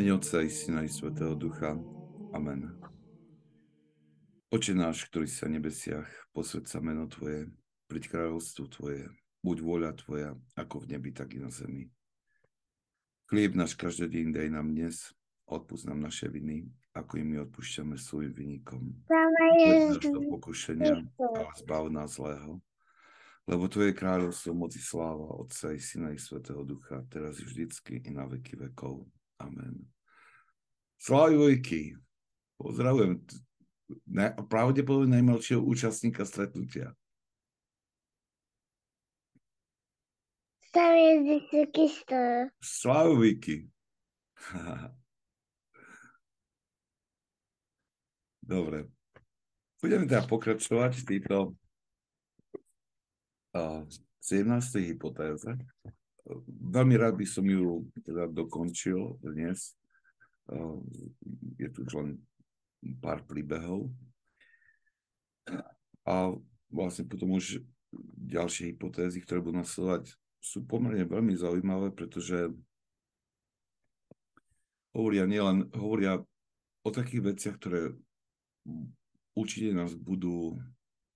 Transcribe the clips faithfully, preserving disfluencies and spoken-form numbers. Mene Otca i Syna i Svätého Ducha. Amen. Oče náš, ktorý si na nebesiach, posväť sa meno Tvoje, príď kráľovstvo Tvoje, buď vôľa Tvoja, ako v nebi, tak i na zemi. Chlieb náš každodenný daj nám dnes, odpúsť nám naše viny, ako i my odpúšťame svojim vinníkom. Veď nás do pokušenia, ale zbav nás zlého. Lebo Tvoje kráľovstvo, moc i sláva, Otca i Syna i Svätého Ducha, teraz i vždycky i na veky vekov. Amen. Slavujky, pozdravujem ne, pravdepodobne najmladšieho účastníka stretnutia. Slavujky. Dobre. Budeme teda pokračovať v tejto uh, sedemnástej hypotéze. Veľmi rád by som ju teda dokončil dnes. Je tu len pár príbehov. A vlastne potom už ďalšie hypotézy, ktoré budú nasledovať, sú pomerne veľmi zaujímavé, pretože hovoria nielen hovoria o takých veciach, ktoré určite nás budú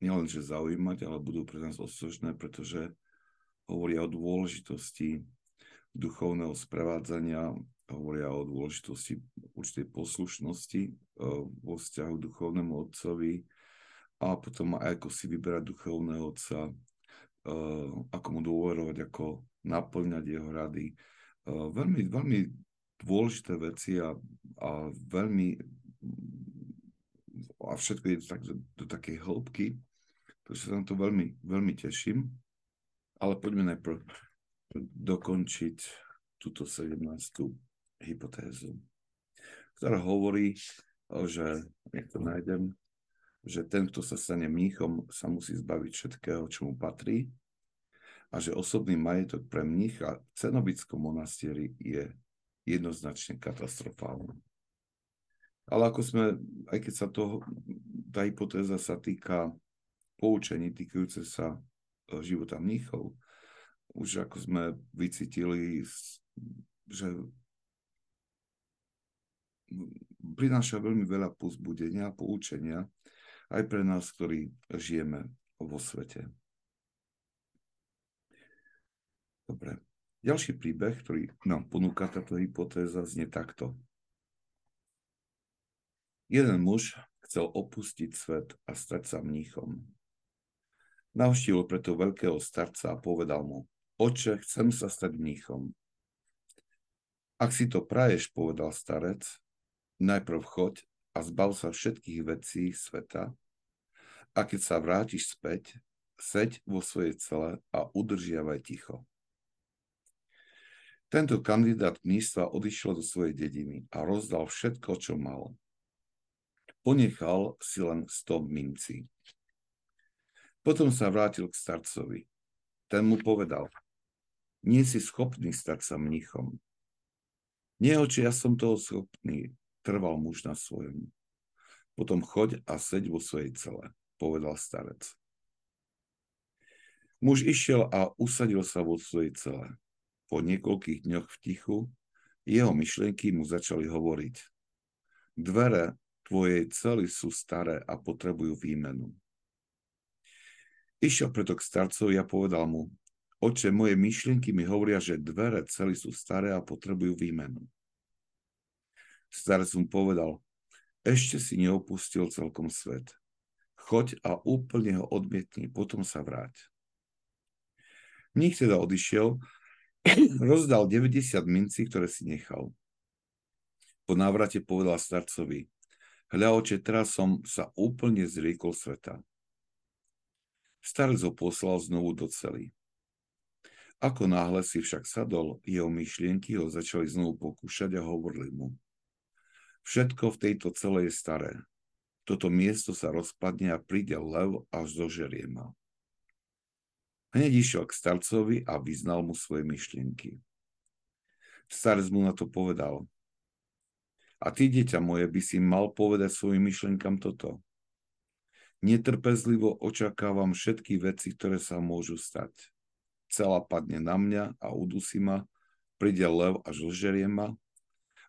nielenže zaujímať, ale budú pre nás osožné, pretože hovoria o dôležitosti duchovného sprevádzania, hovoria o dôležitosti určitej poslušnosti vo vzťahu duchovnému otcovi a potom aj ako si vyberať duchovného otca, ako mu dôverovať, ako naplňať jeho rady. Veľmi, veľmi dôležité veci a, a veľmi a všetko je tak, do, do takej hĺbky, takže sa na to veľmi, veľmi teším. Ale poďme najprv dokončiť túto sedemnástu hypotézu, ktorá hovorí, že, jak to nájdem, že ten, kto sa stane mníchom, sa musí zbaviť všetkého, čo mu patrí a že osobný majetok pre mnícha v cenobickom monastieri je jednoznačne katastrofálny. Ale ako sme, aj keď sa to, tá hypotéza sa týka poučení týkajúce sa života mníchov, už ako sme vycítili, že prináša veľmi veľa povzbudenia a poučenia aj pre nás, ktorí žijeme vo svete. Dobre. Ďalší príbeh, ktorý nám ponúka táto hypotéza, znie takto. Jeden muž chcel opustiť svet a stať sa mníchom. Navštívil preto veľkého starca a povedal mu: Oče, chcem sa stať mníchom. Ak si to praješ, povedal starec, najprv choď a zbav sa všetkých vecí sveta a keď sa vrátiš späť, seď vo svojej cele a udržiavaj ticho. Tento kandidát mníchstva odišiel do svojej dediny a rozdal všetko, čo mal. Ponechal si len sto mincí. Potom sa vrátil k starcovi. Ten mu povedal: Nie si schopný stať sa mníchom. Nie, oče, ja som toho schopný, trval muž na svojom. Potom choď a seď vo svojej cele, povedal starec. Muž išiel a usadil sa vo svojej cele. Po niekoľkých dňoch v tichu jeho myšlienky mu začali hovoriť: Dvere tvojej cely sú staré a potrebujú výmenu. Išiel preto k starcovi a povedal mu: Oče, moje myšlienky mi hovoria, že dvere cely sú staré a potrebujú výmenu. Starec mu povedal: Ešte si neopustil celkom svet. Choď a úplne ho odmietni, potom sa vráť. Mních teda odišiel, rozdal deväťdesiat mincí, ktoré si nechal. Po návrate povedal starcovi: Hľa, oče, teraz som sa úplne zriekol sveta. Starec ho poslal znovu do cely. Ako náhle si však sadol, jeho myšlienky ho začali znovu pokúšať a hovorili mu: Všetko v tejto cele je staré. Toto miesto sa rozpadne a príde lev až zožerie ma. Hneď išiel k starcovi a vyznal mu svoje myšlienky. Starec mu na to povedal: A ty, dieťa moje, by si mal povedať svojim myšlienkam toto. Netrpezlivo očakávam všetky veci, ktoré sa môžu stať. Cela padne na mňa a udusí ma, príde lev a zožerie ma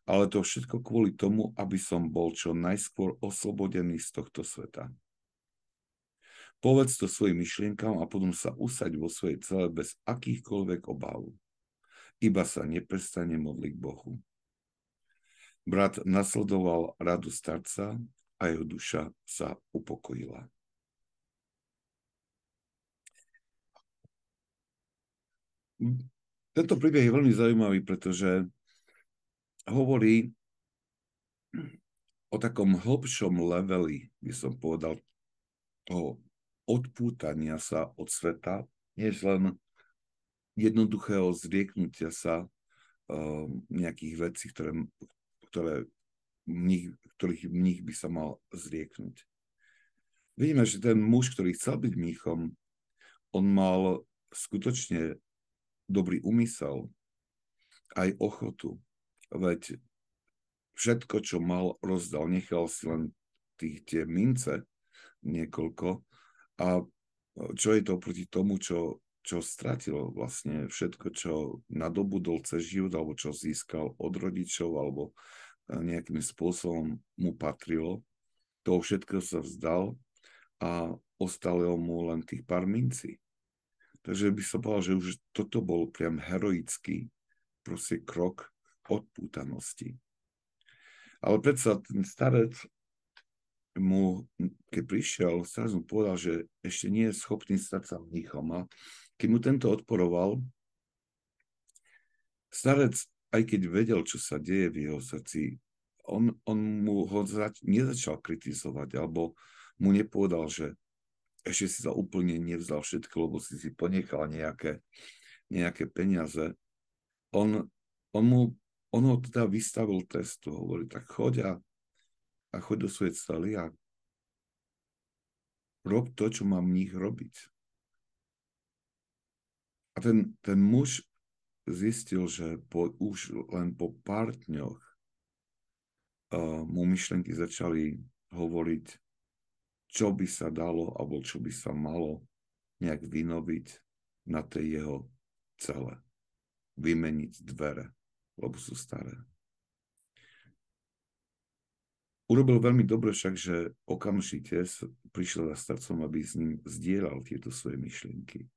ale to všetko kvôli tomu, aby som bol čo najskôr oslobodený z tohto sveta. Povedz to svojim myšlienkám a potom sa usaď vo svojej cele bez akýchkoľvek obáv. Iba sa neprestane modliť Bohu. Brat nasledoval radu starca a jeho duša sa upokojila. Tento príbeh je veľmi zaujímavý, pretože hovorí o takom hlbšom leveli, by som povedal, toho odpútania sa od sveta, než len jednoduchého zrieknutia sa um, nejakých vecí, ktoré, ktoré mních, ktorých mních by sa mal zrieknúť. Vidíme, že ten muž, ktorý chcel byť mníchom, on mal skutočne dobrý úmysel, aj ochotu, veď všetko, čo mal, rozdal, nechal si len tých, tie mince, niekoľko. A čo je to proti tomu, čo, čo stratil vlastne všetko, čo nadobudol cez život, alebo čo získal od rodičov, alebo nejakým spôsobom mu patrilo. To všetko sa vzdal a ostalo mu len tých pár mincí. Takže by som povedal, že už toto bol priam heroický proste krok odpútanosti. Ale predsa ten starec mu, keď prišiel, zrazu povedal, že ešte nie je schopný stať sa mníchom. A keď mu tento odporoval, starec, aj keď vedel, čo sa deje v jeho srdci, on, on mu ho zač- nezačal kritizovať, alebo mu nepovedal, že ešte si sa úplne nevzal všetko, lebo si si ponechal nejaké, nejaké peniaze. On, on, mu, on ho teda vystavil testu, hovorí, tak choď a a choď do svojej cely a rob to, čo mám v nich robiť. A ten, ten muž zistil, že po, už len po pár dňoch uh, mu myšlenky začali hovoriť, čo by sa dalo alebo čo by sa malo nejak vynoviť na tej jeho cele. Vymeniť dvere, lebo sú staré. Urobil veľmi dobre však, že okamžite prišiel za starcom, aby s ním zdieľal tieto svoje myšlienky.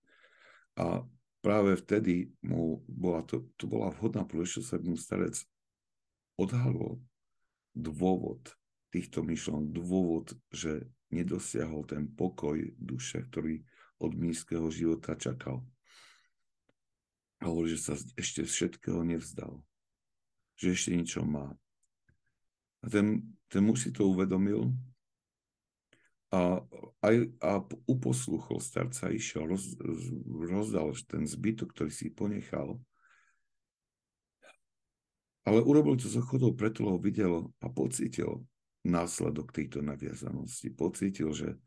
A práve vtedy mu bola to, to bola vhodná príležitosť, aby mu starec odhalil dôvod týchto myšlienok, dôvod, že nedosiahol ten pokoj duše, ktorý od mníškeho života čakal. A hovorí, že sa ešte všetkého nevzdal, že ešte niečo má. A ten, ten muž si to uvedomil a, a, a uposluchol starca, išiel, roz, rozdal ten zbytok, ktorý si ponechal. Ale urobil to z ochotou, preto ho videl a pocítil následok tejto naviazanosti. Pocítil, že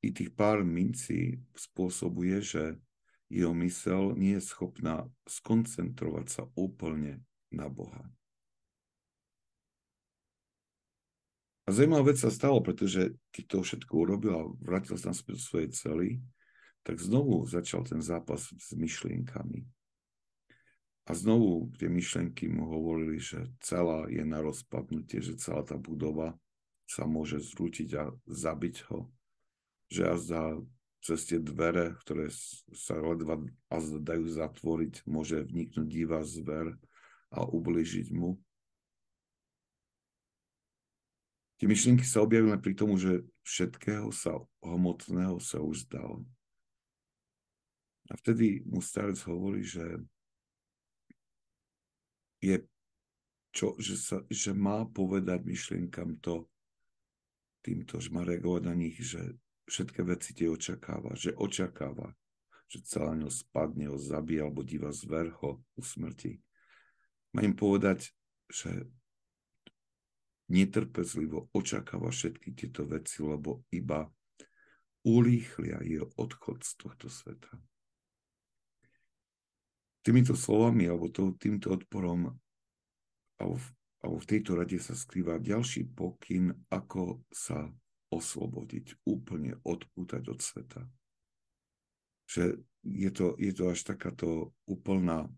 i tých pár mincí spôsobuje, že jeho myseľ nie je schopná skoncentrovať sa úplne na Boha. A zaujímavá vec sa stalo, pretože keď to všetko urobil a vrátil sa naspäť do svojej cely, tak znovu začal ten zápas s myšlienkami. A znovu tie myšlienky mu hovorili, že celá je na rozpadnutie, že celá tá budova sa môže zrútiť a zabiť ho. Že azda cez tie dvere, ktoré sa ledva azda dajú zatvoriť, môže vniknúť divá zver a ublížiť mu. Tie myšlienky sa objavili pri tomu, že všetkého sa hmotného sa už zdal. A vtedy mu starec hovorí, že, je, čo, že, sa, že má povedať myšlienkam to, týmto, že má reagovať na nich, že všetké veci tie očakáva, že očakáva, že celá ňo spadne, ho zabije alebo divá zver ho usmrti. Má im povedať, že netrpezlivo očakáva všetky tieto veci, lebo iba urýchlia jeho odchod z tohto sveta. Týmito slovami, alebo to, týmto odporom, alebo v, alebo v tejto rade sa skrýva ďalší pokyn, ako sa oslobodiť, úplne odpútať od sveta. Že je to, je to až takáto úplná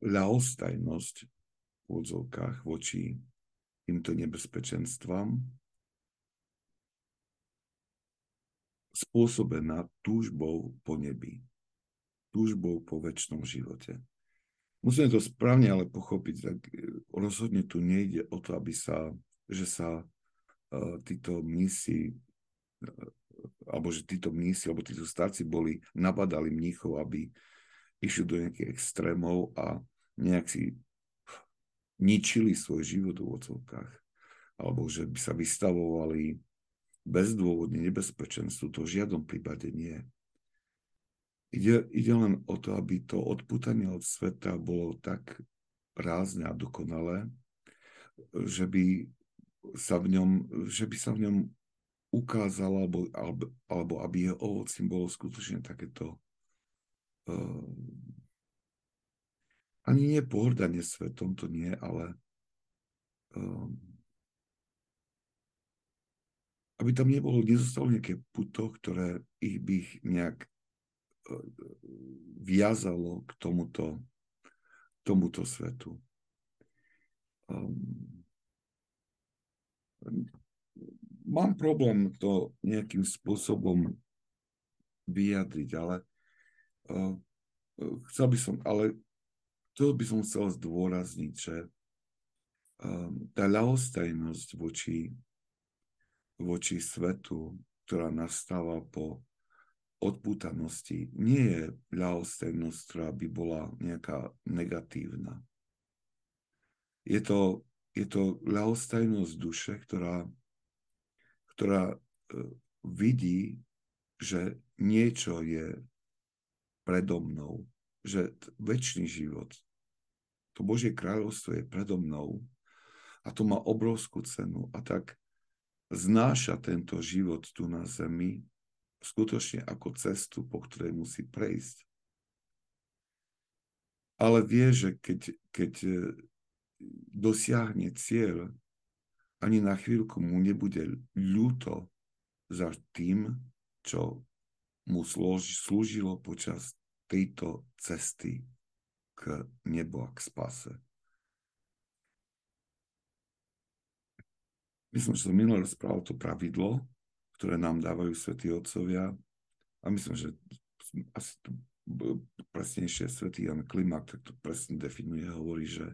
ľahostajnosť v úvodzovkách voči týmto nebezpečenstvám spôsobená túžbou po nebi, túžbou po večnom živote. Musíme to správne ale pochopiť, tak rozhodne tu nejde o to, aby sa, že sa uh, títo mnísi, uh, alebo že títo mnísi, alebo títo starci boli, nabadali mníchov, aby išli do nejakých extrémov a nejak si ničili svoj život v ocovkách, alebo že by sa vystavovali bezdôvodne nebezpečenstvu, to v žiadnom prípade nie. Ide, ide len o to, aby to odpútanie od sveta bolo tak rázne a dokonalé, že by sa v ňom, že by sa v ňom ukázalo, alebo, alebo, alebo aby jeho ovocím bolo skutočne takéto uh, ani nie pohrdanie svetom, to nie, ale uh, aby tam nebolo, nezostalo nejaké puto, ktoré ich by ich nejak viazalo k tomuto, tomuto svetu. Um, mám problém to nejakým spôsobom vyjadriť, ale uh, chcel by som, ale to by som chcel zdôrazniť, že um, tá ľahostajnosť voči, voči svetu, ktorá nastáva po odpútanosti, nie je ľahostajnosť, ktorá by bola nejaká negatívna. Je to, je to ľahostajnosť duše, ktorá, ktorá vidí, že niečo je predo mnou, že večný život, to Božie kráľovstvo je predo mnou a to má obrovskú cenu a tak znáša tento život tu na zemi skutočne ako cestu, po ktorej musí prejsť. Ale vie, že keď, keď dosiahne cieľ, ani na chvíľku mu nebude ľúto za tým, čo mu slúžilo počas tejto cesty k nebu a k spase. Myslím, že som minulý rozprával to pravidlo, ktoré nám dávajú svätí otcovia. A myslím, že asi to presnejšie svätý Jan Klimák tak to presne definuje, hovorí, že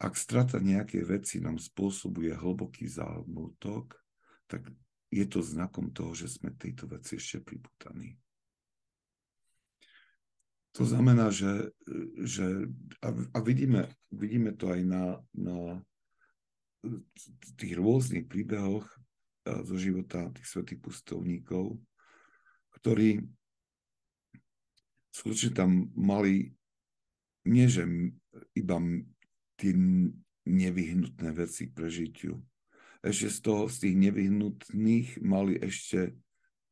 ak strata nejakej veci nám spôsobuje hlboký zármutok, tak je to znakom toho, že sme tejto veci ešte pripútaní. To znamená, že, že a vidíme, vidíme to aj na, na tých rôznych príbehoch zo života tých svätých pustovníkov, ktorí skutočne tam mali nie, že iba tie nevyhnutné veci k prežitiu. Ešte z toho, z tých nevyhnutných mali ešte,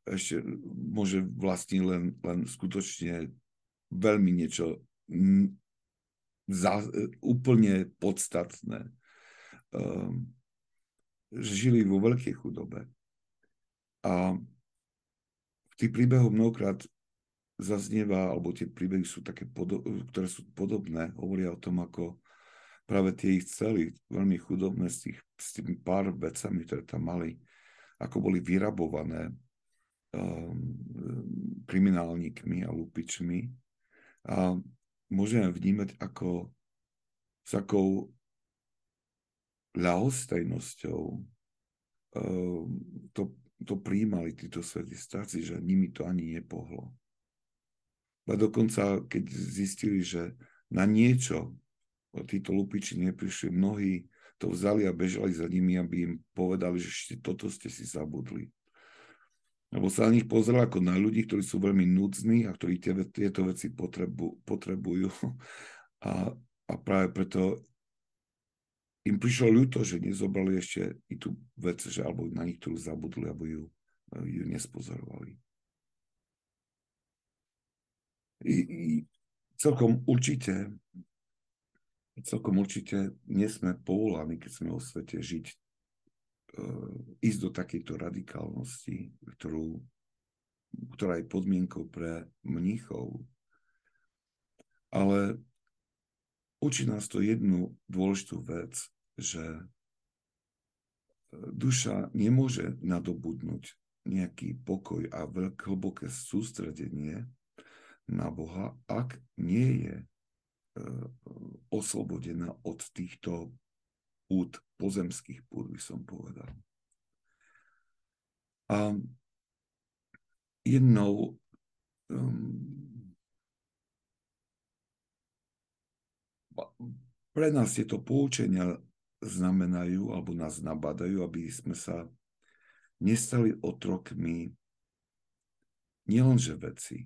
ešte môže vlastne len, len skutočne veľmi niečo za, úplne podstatné. Um, že žili vo veľkej chudobe. A v tých príbehoch mnohokrát zaznieva, alebo tie príbehy sú také, ktoré sú podobné, hovoria o tom, ako práve tie ich celí, veľmi chudobné s, tých, s tými pár vecami, ktoré tam mali, ako boli vyrabované um, kriminálnikmi a lupičmi. A môžeme vnímať, ako s takou ľahostajnosťou uh, to, to prijímali títo svätí starci, že nimi to ani nepohlo. A dokonca, keď zistili, že na niečo títo lupiči neprišli, mnohí to vzali a bežali za nimi, aby im povedali, že ešte toto ste si zabudli. Lebo sa na nich pozerali ako na ľudí, ktorí sú veľmi núdzni a ktorí tie, tieto veci potrebu, potrebujú. A, a práve preto im prišlo ľúto, že nezobrali ešte i tú vec, že alebo na nich, ktorú zabudli, alebo ju, ju nespozorovali. I, i celkom určite, celkom určite nie sme povolaní, keď sme vo svete žiť, e, ísť do takejto radikálnosti, ktorú, ktorá je podmienkou pre mníchov. Ale učí nás to jednu dôležitú vec, že duša nemôže nadobudnúť nejaký pokoj a veľké hlboké sústredenie na Boha, ak nie je oslobodená od týchto pút, pozemských pút, by som povedal. A jednou um, pre nás tieto poučenia znamenajú, alebo nás nabadajú, aby sme sa nestali otrokmi nielenže veci,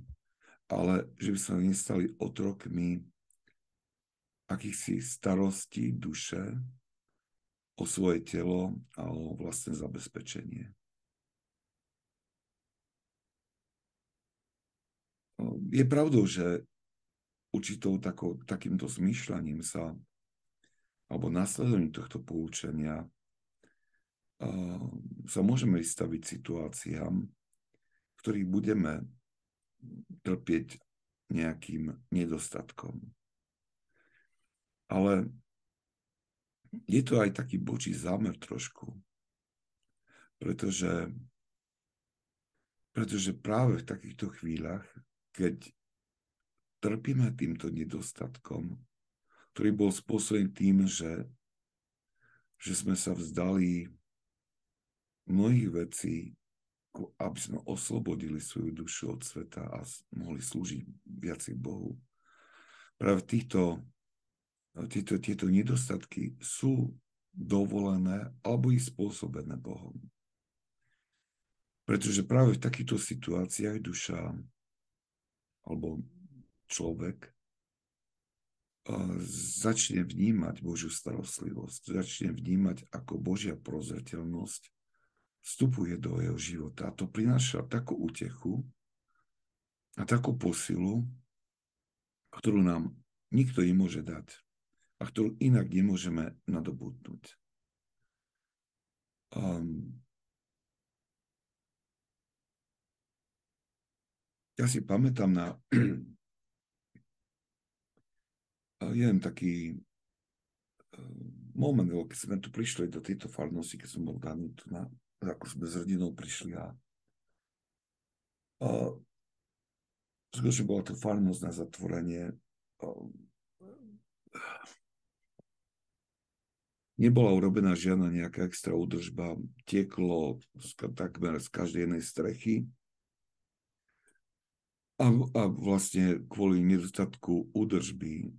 ale že by sme nestali otrokmi akýchsi starostí duše o svoje telo a o vlastné zabezpečenie. Je pravdou, že určitou takou, takýmto zmýšľaním sa alebo následovaním tohto poučenia sa môžeme vystaviť situáciám, v ktorých budeme trpieť nejakým nedostatkom. Ale je to aj taký bočí zámer trošku, pretože, pretože práve v takýchto chvíľach, keď trpíme týmto nedostatkom, ktorý bol spôsobený tým, že, že sme sa vzdali mnohých vecí, aby sme oslobodili svoju dušu od sveta a mohli slúžiť viacej Bohu. Práve týchto Tieto, tieto nedostatky sú dovolené alebo i spôsobené Bohom. Pretože práve v takýchto situáciách duša alebo človek začne vnímať Božiu starostlivosť, začne vnímať, ako Božia prozreteľnosť vstupuje do jeho života. A to prináša takú útechu a takú posilu, ktorú nám nikto nemôže dať a ktorú inak nemôžeme nadobudnúť. Um, ja si pamätám na jeden taký moment, keď sme tu prišli do tejto farnosti, keď som bol daný tu, na, ako sme s rodinou prišli a, a skutočne bola to farnosť na zatvorenie a, nebola urobená žiadna nejaká extra údržba, tieklo takmer z každej jednej strechy a, a vlastne kvôli nedostatku údržby,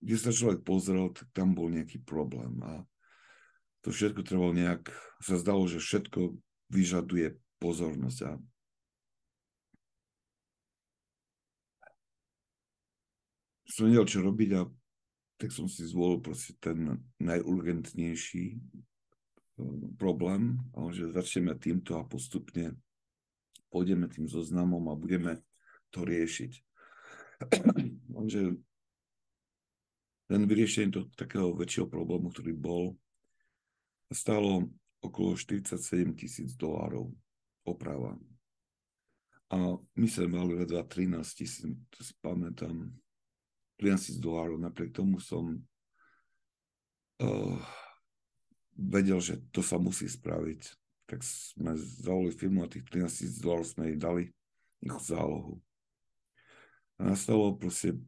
kde sa človek pozrel, tak tam bol nejaký problém a to všetko trebalo nejak, sa zdalo, že všetko vyžaduje pozornosť a som nevedel, čo robiť a tak som si zvolil proste ten najurgentnejší problém, ale že začneme týmto a postupne pôjdeme tým zoznamom a budeme to riešiť. Lenže len vyriešenie toho takého väčšieho problému, ktorý bol, stálo okolo štyridsaťsedem tisíc dolárov oprava. A my sme mali ledva trinásť tisíc, to si pamätám, trinásť dolárov, napriek tomu som uh, vedel, že to sa musí spraviť. Tak sme zavolili firmu a tých trinásť dolárov sme jej dali ich zálohu. A nastalo proste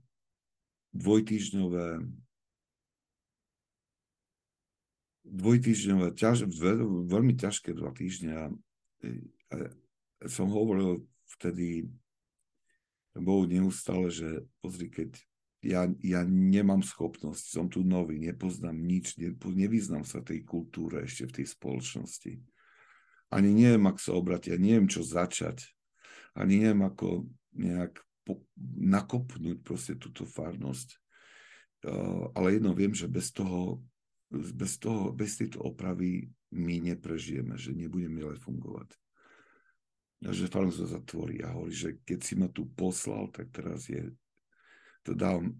dvojtýždňové dvojtýždňové, ťaž, veľmi ťažké dva týždňa. A som hovoril vtedy Bohu neustále, že pozri, keď Ja, ja nemám schopnosť, som tu nový, nepoznám nič, ne, nevyznám sa tej kultúre ešte v tej spoločnosti. Ani neviem, ako sa obratiť, ja neviem, čo začať. Ani neviem, ako nejak po, nakopnúť proste túto farnosť. Uh, ale jedno viem, že bez toho, bez toho, bez tejto opravy my neprežijeme, že nebudeme ďalej fungovať. A že farnosť sa zatvorí a hovorí, že keď si ma tu poslal, tak teraz je to dám,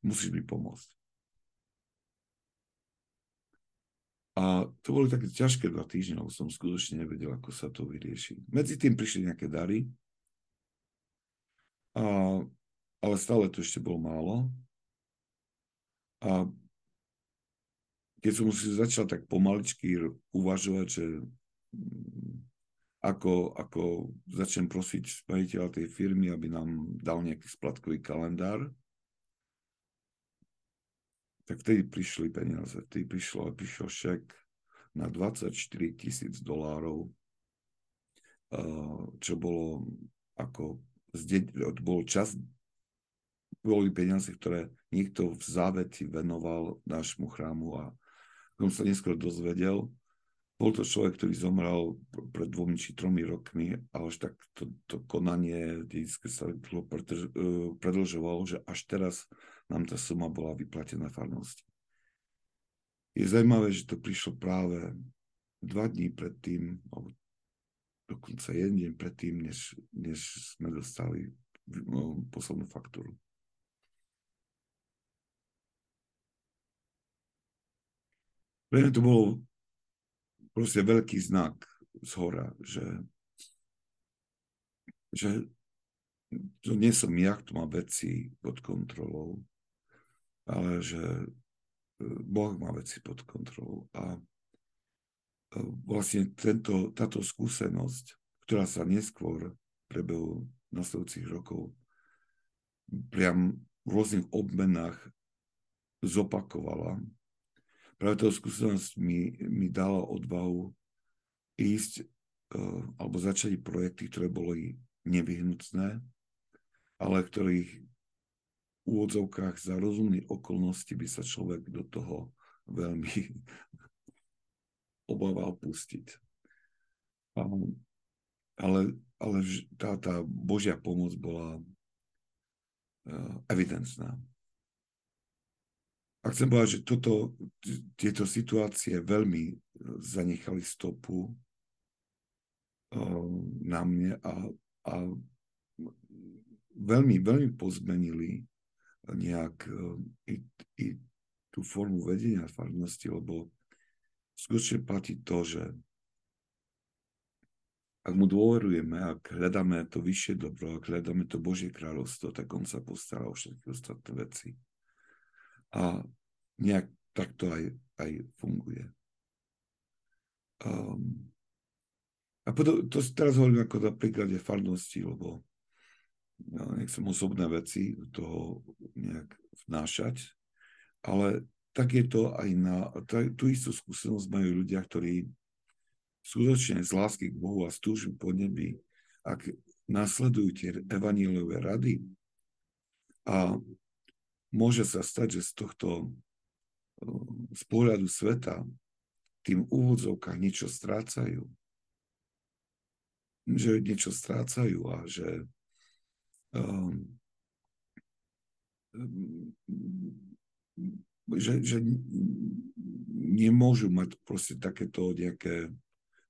musíš mi pomôcť. A to boli také ťažké dva týždne, lebo som skutočne nevedel, ako sa to vyrieši. Medzi tým prišli nejaké dary, a, ale stále to ešte bolo málo. A keď som si začal tak pomaličky uvažovať, že ako, ako začnem prosiť majiteľa tej firmy, aby nám dal nejaký splátkový kalendár, tak vtedy prišli peniaze. Vtedy prišlo, prišiel šek na dvadsaťštyri tisíc dolárov, čo bolo ako bol čas, boli peniaze, ktoré niekto v záveti venoval nášmu chrámu a potom sa neskôr dozvedel. Bol to človek, ktorý zomrel pred dvomi či tromi rokmi a už tak to, to konanie sa predlžovalo, že až teraz nám tá suma bola vyplatená farnosti. Je zaujímavé, že to prišlo práve dva dní predtým, alebo dokonca jeden deň predtým, než, než sme dostali poslednú faktúru. Pre mňa to bolo proste veľký znak zhora, že, že to nie som ja, kto má veci pod kontrolou, ale že Boh má veci pod kontrolou. A vlastne tento, táto skúsenosť, ktorá sa neskôr prebehu nasledujúcich rokov priam v rôznych obmenách zopakovala, práve toho skúsenosť mi, mi dala odvahu ísť uh, alebo začali projekty, ktoré boli nevyhnutné, ale ktorých v úvodzovkách za rozumných okolností by sa človek do toho veľmi obával pustiť. Um, ale ale tá, tá Božia pomoc bola uh, evidentná. A chcem povedať, že toto, tieto situácie veľmi zanechali stopu na mne a, a veľmi, veľmi pozmenili nejak i, i tú formu vedenia farnosti, lebo skutočne platí to, že ak mu dôverujeme, ak hľadáme to vyššie dobro, ak hľadáme to Božie kráľovstvo, tak on sa postará o všetky ostatné veci. A nejak takto aj, aj funguje. Um, a potom, to teraz hovorím ako na príklade farnosti, lebo ja nechcem osobné veci do toho nejak vnášať, ale tak je to aj na... Tú istú skúsenosť majú ľudia, ktorí skutočne z lásky k Bohu a z túžby po nebi, ak nasledujú tie evaníliové rady a môže sa stať, že z tohto z pohľadu sveta tým úvodzovkách niečo strácajú. Že niečo strácajú a že um, že, že nemôžu mať proste takéto nejaké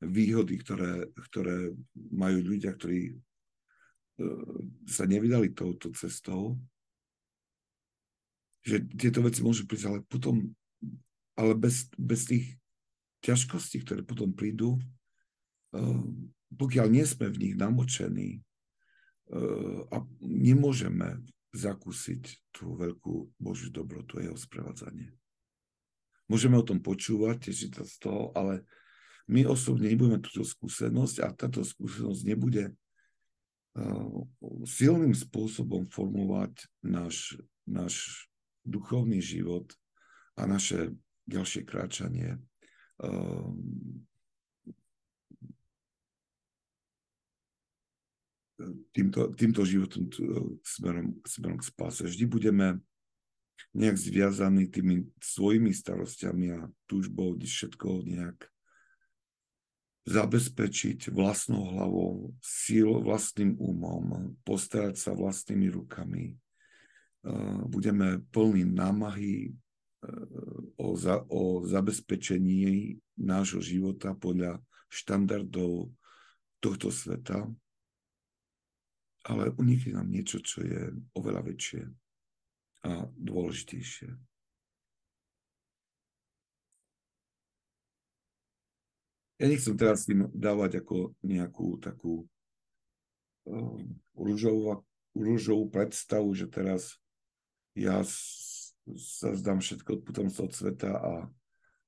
výhody, ktoré, ktoré majú ľudia, ktorí uh, sa nevydali touto cestou. Že tieto veci môžu prísť, ale potom, ale bez, bez tých ťažkostí, ktoré potom prídu, uh, pokiaľ nie sme v nich namočení uh, a nemôžeme zakúsiť tú veľkú Božiu dobrotu a jeho sprevádzanie. Môžeme o tom počúvať, tešiť sa z toho, ale my osobne nebudeme túto skúsenosť a táto skúsenosť nebude uh, silným spôsobom formovať náš, náš duchovný život a naše ďalšie kráčanie um, týmto, týmto životom smerom, smerom k spáse. Vždy budeme nejak zviazaní tými svojimi starostiami a túžbou všetko nejak zabezpečiť vlastnou hlavou, síl vlastným umom, postarať sa vlastnými rukami. Budeme plní námahy o, za, o zabezpečení nášho života podľa štandardov tohto sveta, ale unikne nám niečo, čo je oveľa väčšie a dôležitejšie. Ja nechcem teraz tým dávať ako nejakú takú um, rúžovú, rúžovú predstavu, že teraz ja zazdám všetko od potomstva od sveta a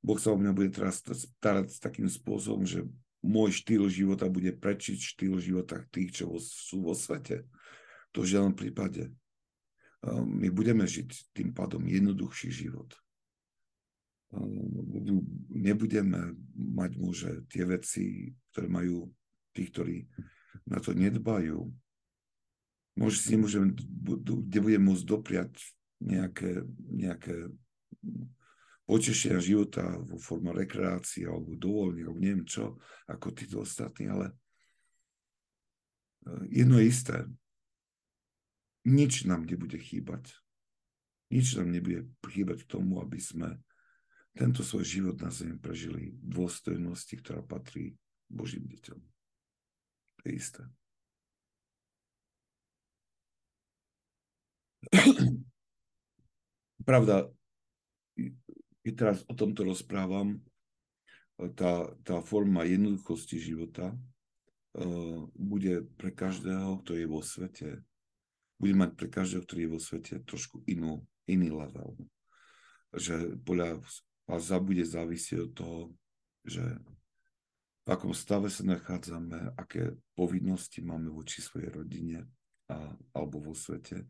Boh sa o mňa bude teraz starať takým spôsobom, že môj štýl života bude prečiť štýl života tých, čo sú vo svete. To v žiadnom prípade. My budeme žiť tým pádom jednoduchší život. Nebudeme mať môže tie veci, ktoré majú tí, ktorí na to nedbajú. Môže si nemôžeme, kde budeme môcť dopriať nejaké, nejaké potešenia života vo forme rekreácie alebo dovoľne, alebo neviem čo, ako títo ostatní, ale jedno je isté. Nič nám nebude chýbať. Nič nám nebude chýbať k tomu, aby sme tento svoj život na zemi prežili v dôstojnosti, ktorá patrí Božím deťom. To je isté. Pravda, keď teraz o tomto rozprávam, tá, tá forma jednoduchosti života uh, bude pre každého, kto je vo svete, bude mať pre každého, ktorý je vo svete, trošku inú, iný level. Že podľa vás bude závisieť od toho, že v akom stave sa nachádzame, aké povinnosti máme voči svojej rodine a, alebo vo svete.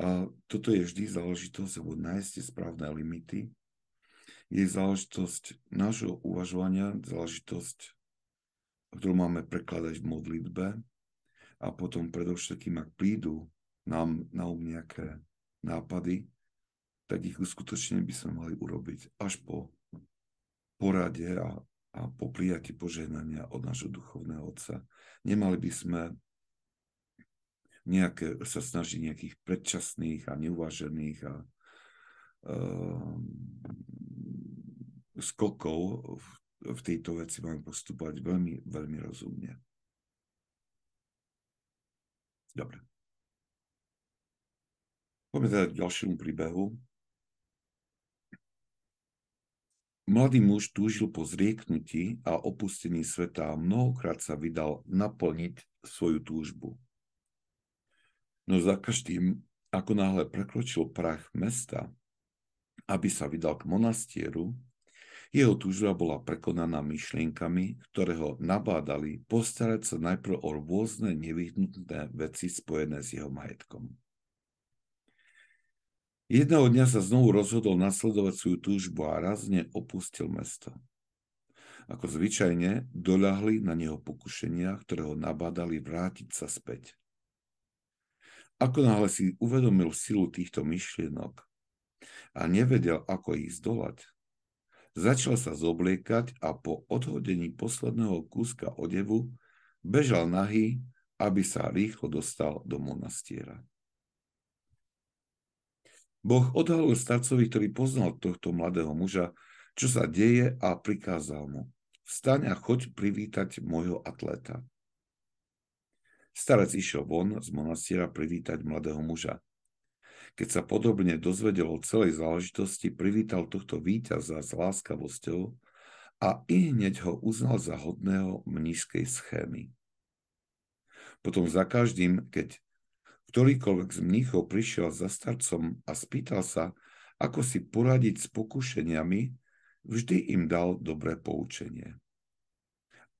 A toto je vždy záležitosť, alebo nájsť správne limity. Je záležitosť nášho uvažovania, záležitosť, ktorú máme prekladať v modlitbe a potom predovšetkým, ak prídu nám na um nejaké nápady, tak ich skutočne by sme mali urobiť až po porade a, a po prijati požehnania od nášho duchovného otca. Nemali by sme nejaké, sa snaží nejakých predčasných a neuvážených a uh, skokov v, v tejto veci máme postupovať veľmi, veľmi rozumne. Dobre. Poďme teda k ďalšiemu príbehu. Mladý muž túžil po zrieknutí a opustení sveta a mnohokrát sa vydal naplniť svoju túžbu. No za každým, ako náhle prekročil prach mesta, aby sa vydal k monastieru, jeho túžba bola prekonaná myšlienkami, ktoré ho nabádali postarať sa najprv o rôzne nevyhnutné veci spojené s jeho majetkom. Jedného dňa sa znovu rozhodol nasledovať svoju túžbu a razne opustil mesto. Ako zvyčajne, doľahli na neho pokušenia, ktoré ho nabádali vrátiť sa späť. Ako náhle si uvedomil silu týchto myšlienok a nevedel, ako ich zdolať, začal sa zobliekať a po odhodení posledného kúska odevu bežal nahý, aby sa rýchlo dostal do monastiera. Boh odhalil starcovi, ktorý poznal tohto mladého muža, čo sa deje a prikázal mu: vstaň a choď privítať môjho atléta. Starec išiel von z monastiera privítať mladého muža. Keď sa podobne dozvedel o celej záležitosti, privítal tohto víťaza s láskavosťou a ihneď ho uznal za hodného mníšskej schémy. Potom za každým, keď ktorýkoľvek z mníchov prišiel za starcom a spýtal sa, ako si poradiť s pokušeniami, vždy im dal dobré poučenie.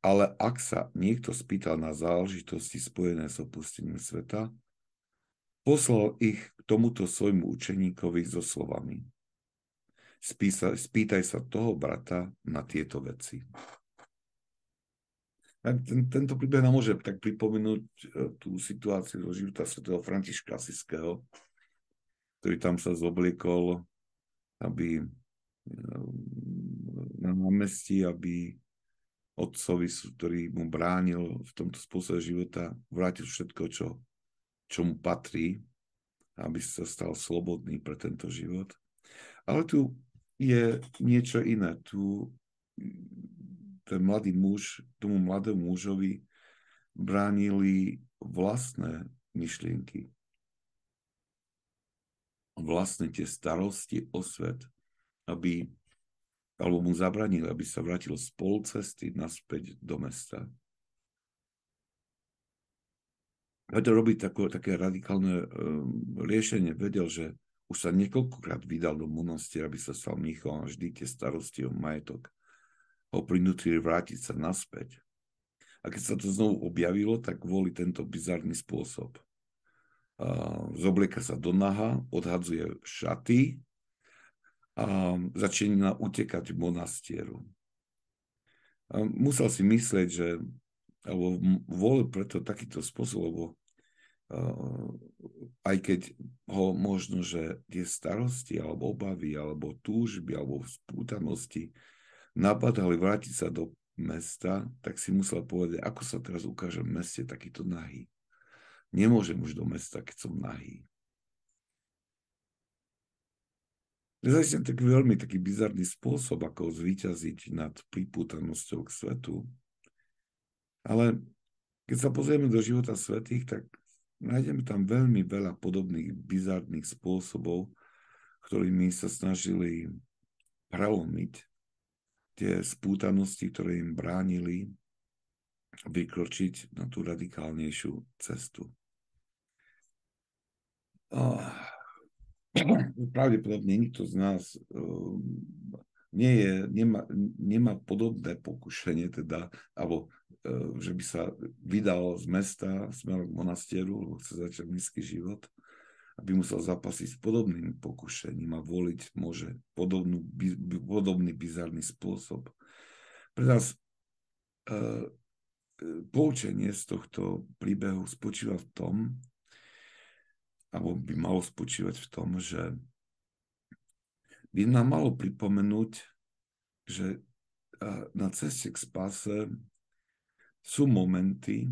Ale ak sa niekto spýtal na záležitosti spojené s opustením sveta, poslal ich k tomuto svojmu učeníkovi so slovami: Spýsa, spýtaj sa toho brata na tieto veci. Ten, tento príbeh nám môže tak pripomenúť tú situáciu zo života svätého Františka Asiského, ktorý tam sa zobliekol, aby na námestí, aby otcovi, ktorý mu bránil v tomto spôsobe života, vrátil všetko, čo, čo mu patrí, aby sa stal slobodný pre tento život. Ale tu je niečo iné. Tu ten mladý muž, tomu mladému mužovi bránili vlastné myšlienky. Vlastne tie starosti o svet, aby alebo mu zabranili, aby sa vrátil z pol cesty naspäť do mesta. Vedel robiť také radikálne um, riešenie, vedel, že Už sa niekoľkokrát vydal do monastiera, aby sa stal mníchom a vždy tie starosti o majetok ho prinútili vrátiť sa naspäť. A keď sa to znovu objavilo, tak volí tento bizarný spôsob. Zoblieka sa do naha, odhadzuje šaty a začína utekať v monastieru. Musel si myslieť, že alebo volil preto takýto spôsob, lebo aj keď ho možno, že tie starosti, alebo obavy, alebo túžby, alebo spútanosti napadali vrátiť sa do mesta, tak si musel povedať, ako sa teraz ukážem v meste takýto nahý. Nemôžem už do mesta, keď som nahý. Nezajistím tak veľmi taký bizarný spôsob, ako zvíťaziť nad pripútanosťou k svetu. Ale keď sa pozrieme do života svätých, tak nájdeme tam veľmi veľa podobných bizarných spôsobov, ktorými sa snažili prelomiť tie spútanosti, ktoré im bránili vykročiť na tú radikálnejšiu cestu. Oh. Pravdepodobne nikto z nás uh, nie je, nemá, nemá podobné pokušenie, teda, alebo uh, že by sa vydal z mesta smerom k monastieru, lebo chce začať nízky život, aby musel zapasiť s podobným pokušením a voliť môže podobnú, by, podobný bizarný spôsob. Pre nás uh, poučenie z tohto príbehu spočíva v tom, alebo by malo spočívať v tom, že by nám malo pripomenúť, že na ceste k spáse sú momenty,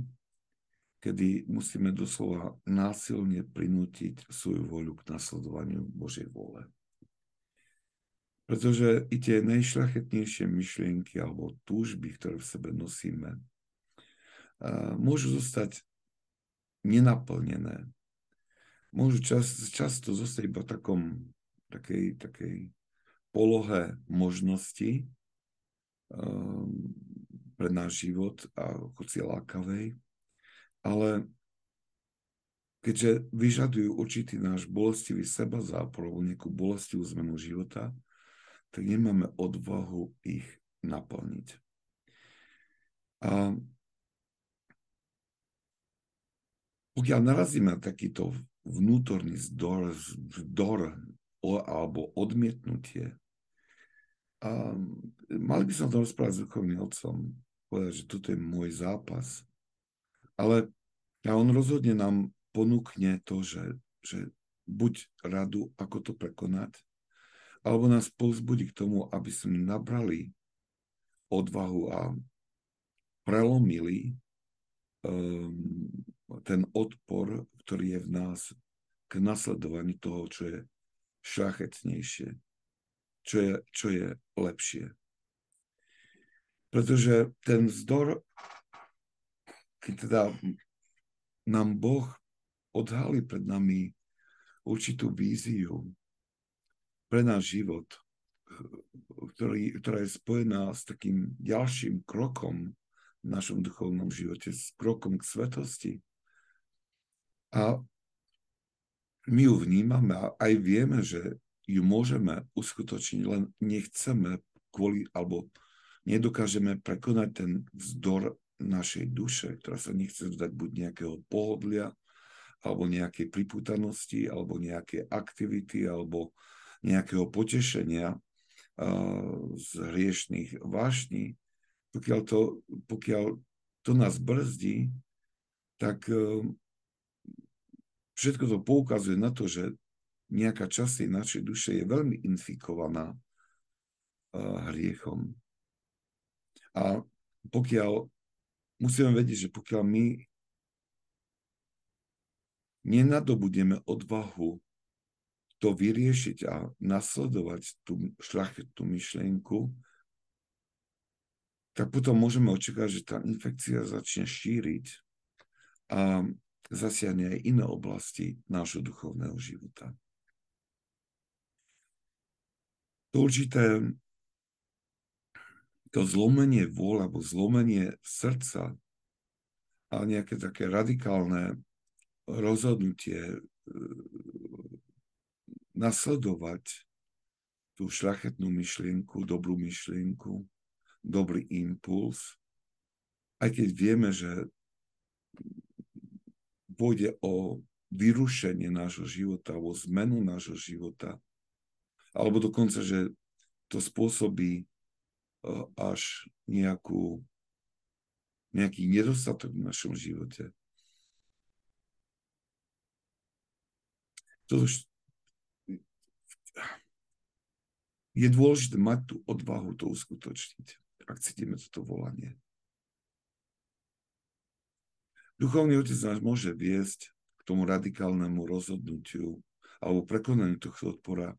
kedy musíme doslova násilne prinútiť svoju voľu k nasledovaniu Božej vôle. Pretože i tie najšľachetnejšie myšlienky alebo túžby, ktoré v sebe nosíme, môžu zostať nenaplnené. Môžu čas, často zostať iba v takom, takej, takej polohe možnosti um, pre náš život a hoci lákavej, ale keďže vyžadujú určitý náš bolestivý sebazápor, nejakú bolestivú zmenu života, tak nemáme odvahu ich naplniť. A pokiaľ narazíme na takýto vnútorný zdor, zdor alebo odmietnutie. A mali by som to rozprávať s duchovným otcom, povedať, že toto je môj zápas. Ale a on rozhodne nám ponúkne to, že, že buď radu, ako to prekonať, alebo nás povzbudí k tomu, aby sme nabrali odvahu a prelomili um, ten odpor, ktorý je v nás k nasledovaniu toho, čo je šľachetnejšie, čo je, čo je lepšie. Pretože ten vzdor, keď teda nám Boh odhalí pred nami určitú víziu pre náš život, ktorý, ktorá je spojená s takým ďalším krokom v našom duchovnom živote, s krokom k svetosti, a my ju vnímame a aj vieme, že ju môžeme uskutočniť, len nechceme kvôli, alebo nedokážeme prekonať ten vzdor našej duše, ktorá sa nechce vzdať buď nejakého pohodlia, alebo nejakej pripútanosti, alebo nejakej aktivity, alebo nejakého potešenia uh, z hriešných vášní. Pokiaľ to, pokiaľ to nás brzdí, tak Uh, Všetko to poukazuje na to, že nejaká časť našej duše je veľmi infikovaná hriechom. A pokiaľ, musíme vedieť, že pokiaľ my nenadobudeme odvahu to vyriešiť a nasledovať tú šľachetnú myšlienku, tak potom môžeme očakávať, že tá infekcia začne šíriť a zasiahne aj iné oblasti nášho duchovného života. To určité to zlomenie vôle alebo zlomenie srdca a nejaké také radikálne rozhodnutie nasledovať tú šľachetnú myšlienku, dobrú myšlienku, dobrý impuls, aj keď vieme, že pôjde o vyrušenie nášho života, o zmenu nášho života, alebo dokonca, že to spôsobí až nejakú, nejaký nedostatok v našom živote. To je dôležité mať tú odvahu to uskutočniť, ak cítime toto volanie. Duchovný otec nás môže viesť k tomu radikálnemu rozhodnutiu alebo prekonaniu tohto odpora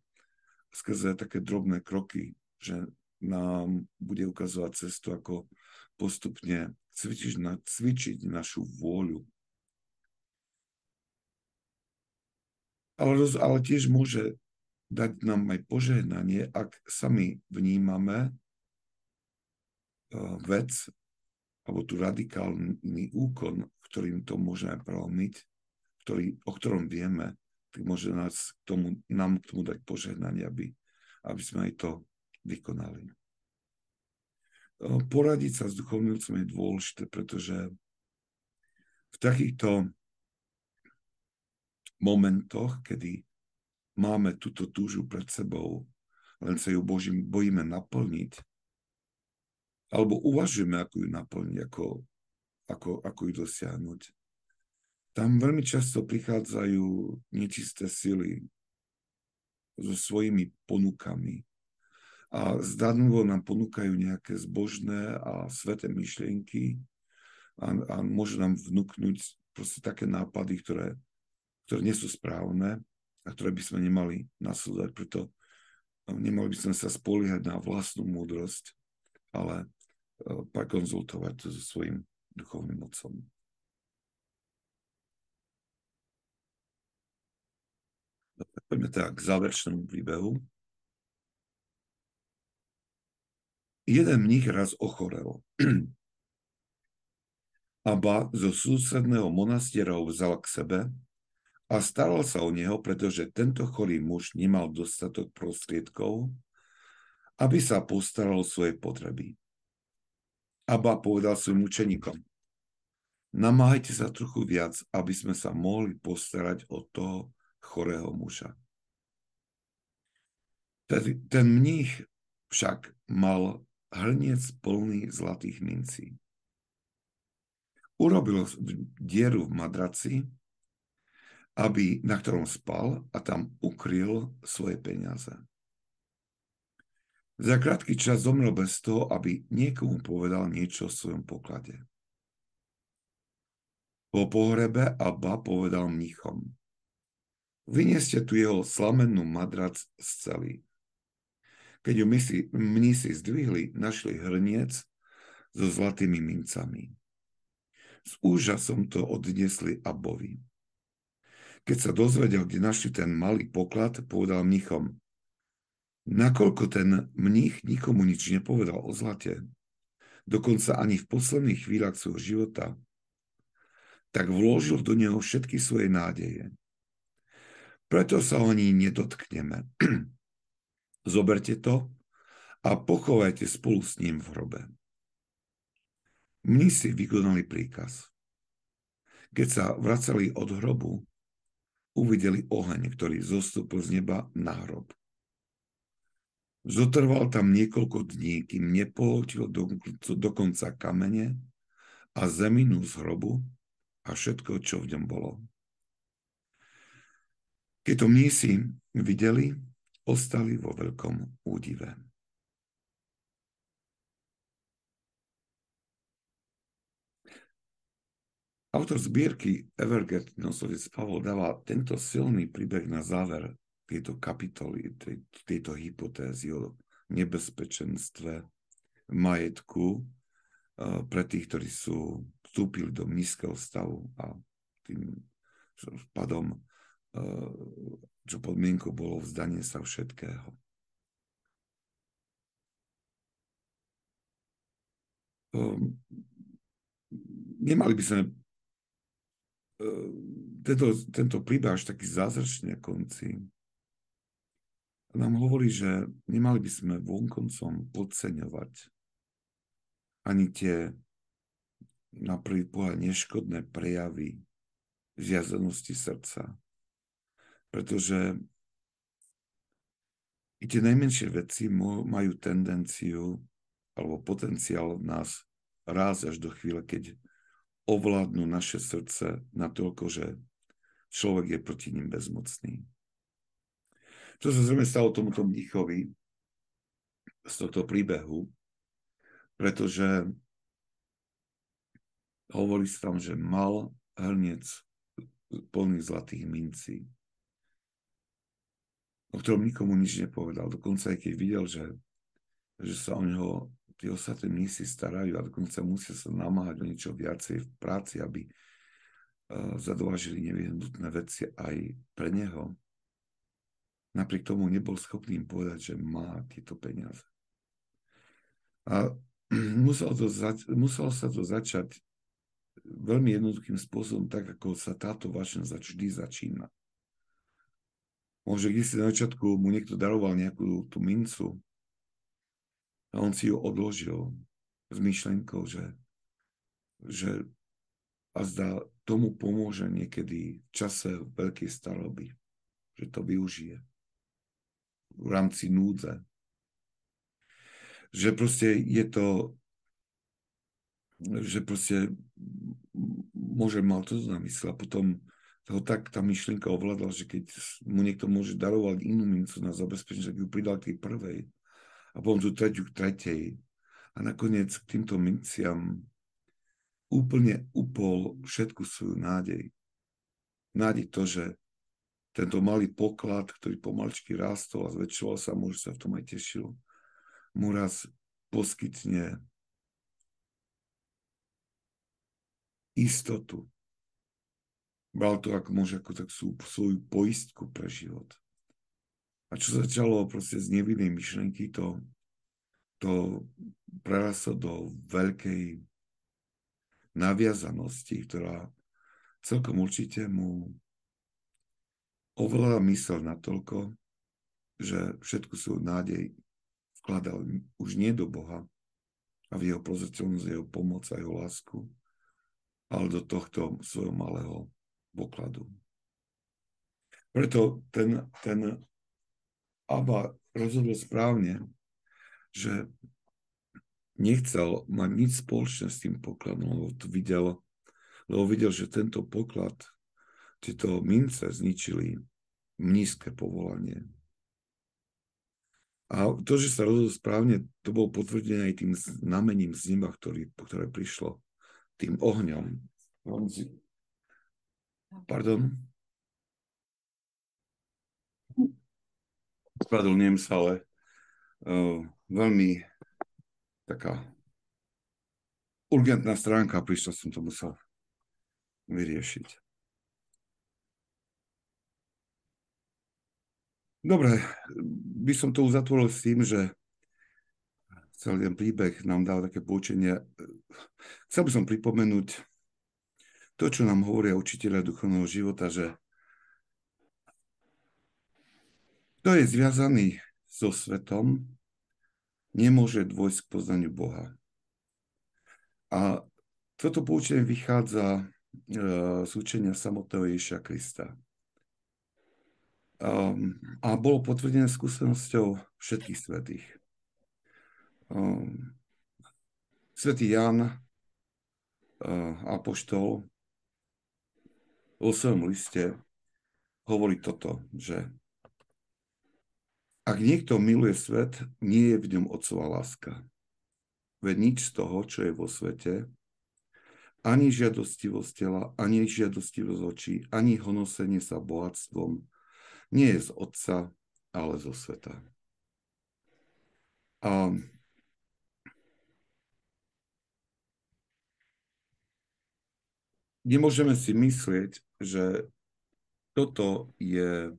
skrze také drobné kroky, že nám bude ukazovať cestu, ako postupne cvičiť, na, cvičiť našu vôľu. Ale, roz, ale tiež môže dať nám aj požehnanie, ak sami vnímame vec alebo tu radikálny úkon, ktorým to môžeme prelomiť, ktorý, o ktorom vieme, tak môže nás k tomu, nám k tomu dať požehnanie, aby, aby sme aj to vykonali. Poradiť sa s duchovným otcom je dôležité, pretože v takýchto momentoch, kedy máme túto túžu pred sebou, len sa ju Božím bojíme naplniť, alebo uvažujeme, ako ju naplniť, ako, ako, ako ju dosiahnuť. Tam veľmi často prichádzajú nečisté sily so svojimi ponukami a zdanlivo nám ponúkajú nejaké zbožné a sveté myšlienky a, a môžu nám vnúknuť proste také nápady, ktoré, ktoré nie sú správne a ktoré by sme nemali nasledovať. Preto nemali by sme sa spoliehať na vlastnú múdrosť, ale prekonzultovať to so svojím duchovným otcom. Poďme teda k záverečnému príbehu. Jeden mních raz ochorel. A ba zo susedného monastiera ho vzal k sebe a staral sa o neho, pretože tento chorý muž nemal dostatok prostriedkov, aby sa postaral o svoje potreby. Abba povedal svojim učeníkom: namáhajte sa trochu viac, aby sme sa mohli postarať o toho chorého muža. Ten, ten mních však mal hrniec plný zlatých mincí. Urobil dieru v madraci, aby, na ktorom spal, a tam ukryl svoje peniaze. Za krátky čas zomrel bez toho, aby niekomu povedal niečo o svojom poklade. Po pohrebe Abba povedal mníchom: vynieste tu jeho slamennú madrac z cely. Keď ju mnísi zdvihli, našli hrniec so zlatými mincami. S úžasom to odniesli Abbovi. Keď sa dozvedel, kde našli ten malý poklad, povedal mníchom: nakoľko ten mních nikomu nič nepovedal o zlate, dokonca ani v posledných chvíľach svojho života, tak vložil do neho všetky svoje nádeje. Preto sa ani nedotkneme. Zoberte to a pochovajte spolu s ním v hrobe. Mnísi vykonali príkaz. Keď sa vracali od hrobu, uvideli oheň, ktorý zostúpil z neba na hrob. Zotrval tam niekoľko dní, kým nepohotil dokonca kamene a zeminu z hrobu a všetko, čo v ňom bolo. Keď to mnísi videli, ostali vo veľkom údive. Autor zbierky Everget Nosovec Pavol dáva tento silný príbeh na záver tejto kapitoly, tej, tejto hypotézy o nebezpečenstve majetku pre tých, ktorí sú vstúpili do nízkeho stavu a tým vpadom, čo podmienkou bolo vzdanie sa všetkého. Nemali by sme tento, tento príbeh až taký zázračný na konci nám hovorí, že nemali by sme vonkoncom podceňovať ani tie na prvý pohľad neškodné prejavy zjazenosti srdca. Pretože i tie najmenšie veci majú tendenciu alebo potenciál nás raz až do chvíle, keď ovládnu naše srdce natoľko, že človek je proti ním bezmocný. To sa zrejme stalo tomuto mníchovi z tohto príbehu, pretože hovorí sa tam, že mal hrniec plný zlatých mincí, o ktorom nikomu nič nepovedal. Dokonca aj keď videl, že, že sa o neho tí ostatní mnísi starajú a dokonca musia sa namáhať o niečo viacej v práci, aby uh, zadovážili nevyhnutné veci aj pre neho. Napriek tomu nebol schopný im povedať, že má tieto peniaze. A musel, to zač- musel sa to začať veľmi jednoduchým spôsobom, tak ako sa táto vášeň vždy začína. Môže, keď si na začiatku mu niekto daroval nejakú tú mincu, a on si ju odložil s myšlenkou, že, že a zdá, tomu pomôže niekedy v čase veľkej staroby, že to využije v rámci núdze. Že proste je to, že proste môže mal to na mysle. A potom ho tak tá myšlenka ovládla, že keď mu niekto môže darovať inú mincu na zabezpečenie, tak ju pridal k tej prvej. A potom tu tretiu k tretej. A nakoniec k týmto minciam úplne upol všetku svoju nádej. Nádej to, že tento malý poklad, ktorý pomaličky rástol a zväčšoval sa, možno sa v tom aj tešil, mu raz poskytne istotu. Bral to, ako môže, ako tak sú, svoju poistku pre život. A čo začalo proste z nevinnej myšlenky, to, to preraslo do veľkej naviazanosti, ktorá celkom určite mu ovládala mysel natoľko, že všetku svoju nádej vkladal už nie do Boha a v jeho prozreteľnosť, jeho pomoc a jeho lásku, ale do tohto svojho malého pokladu. Preto ten... ten Abba rozhodol správne, že nechcel mať nič spoločné s tým pokladom, lebo to videl, lebo videl, že tento poklad, tieto mince zničili mnízke povolanie. A to, že sa rozhodol správne, to bolo potvrdené aj tým znamením z neba, ktorý, ktoré prišlo tým ohňom. Pardon? Spravedlňujem sa, ale uh, veľmi taká urgentná stránka, prišla som to musel vyriešiť. Dobre, by som to uzatvoril s tým, že celý ten príbeh nám dal také poučenie. Chcel by som pripomenúť to, čo nám hovoria učitelia duchovného života, že kto je zviazaný so svetom, nemôže dôjsť k poznaniu Boha. A toto poučenie vychádza z učenia samotného Ježiša Krista. A bolo potvrdené skúsenosťou všetkých svätých. Svätý Ján, apoštol, vo svojom liste hovorí toto, že ak niekto miluje svet, nie je v ňom otcová láska. Veď nič z toho, čo je vo svete, ani žiadostivosť tela, ani žiadostivosť očí, ani honosenie sa bohatstvom, nie je z otca, ale zo sveta. A nemôžeme si myslieť, že toto je...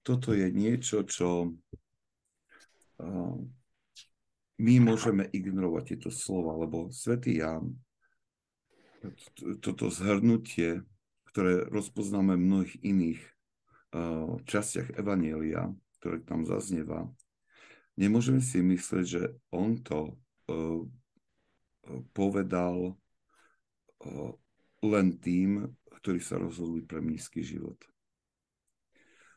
Toto je niečo, čo uh, my môžeme ignorovať tieto slova, lebo svätý Ján, toto zhrnutie, ktoré rozpoznáme v mnohých iných uh, častiach Evanjelia, ktoré tam zaznieva, nemôžeme si myslieť, že on to uh, povedal uh, len tým, ktorí sa rozhodli pre mníšsky život.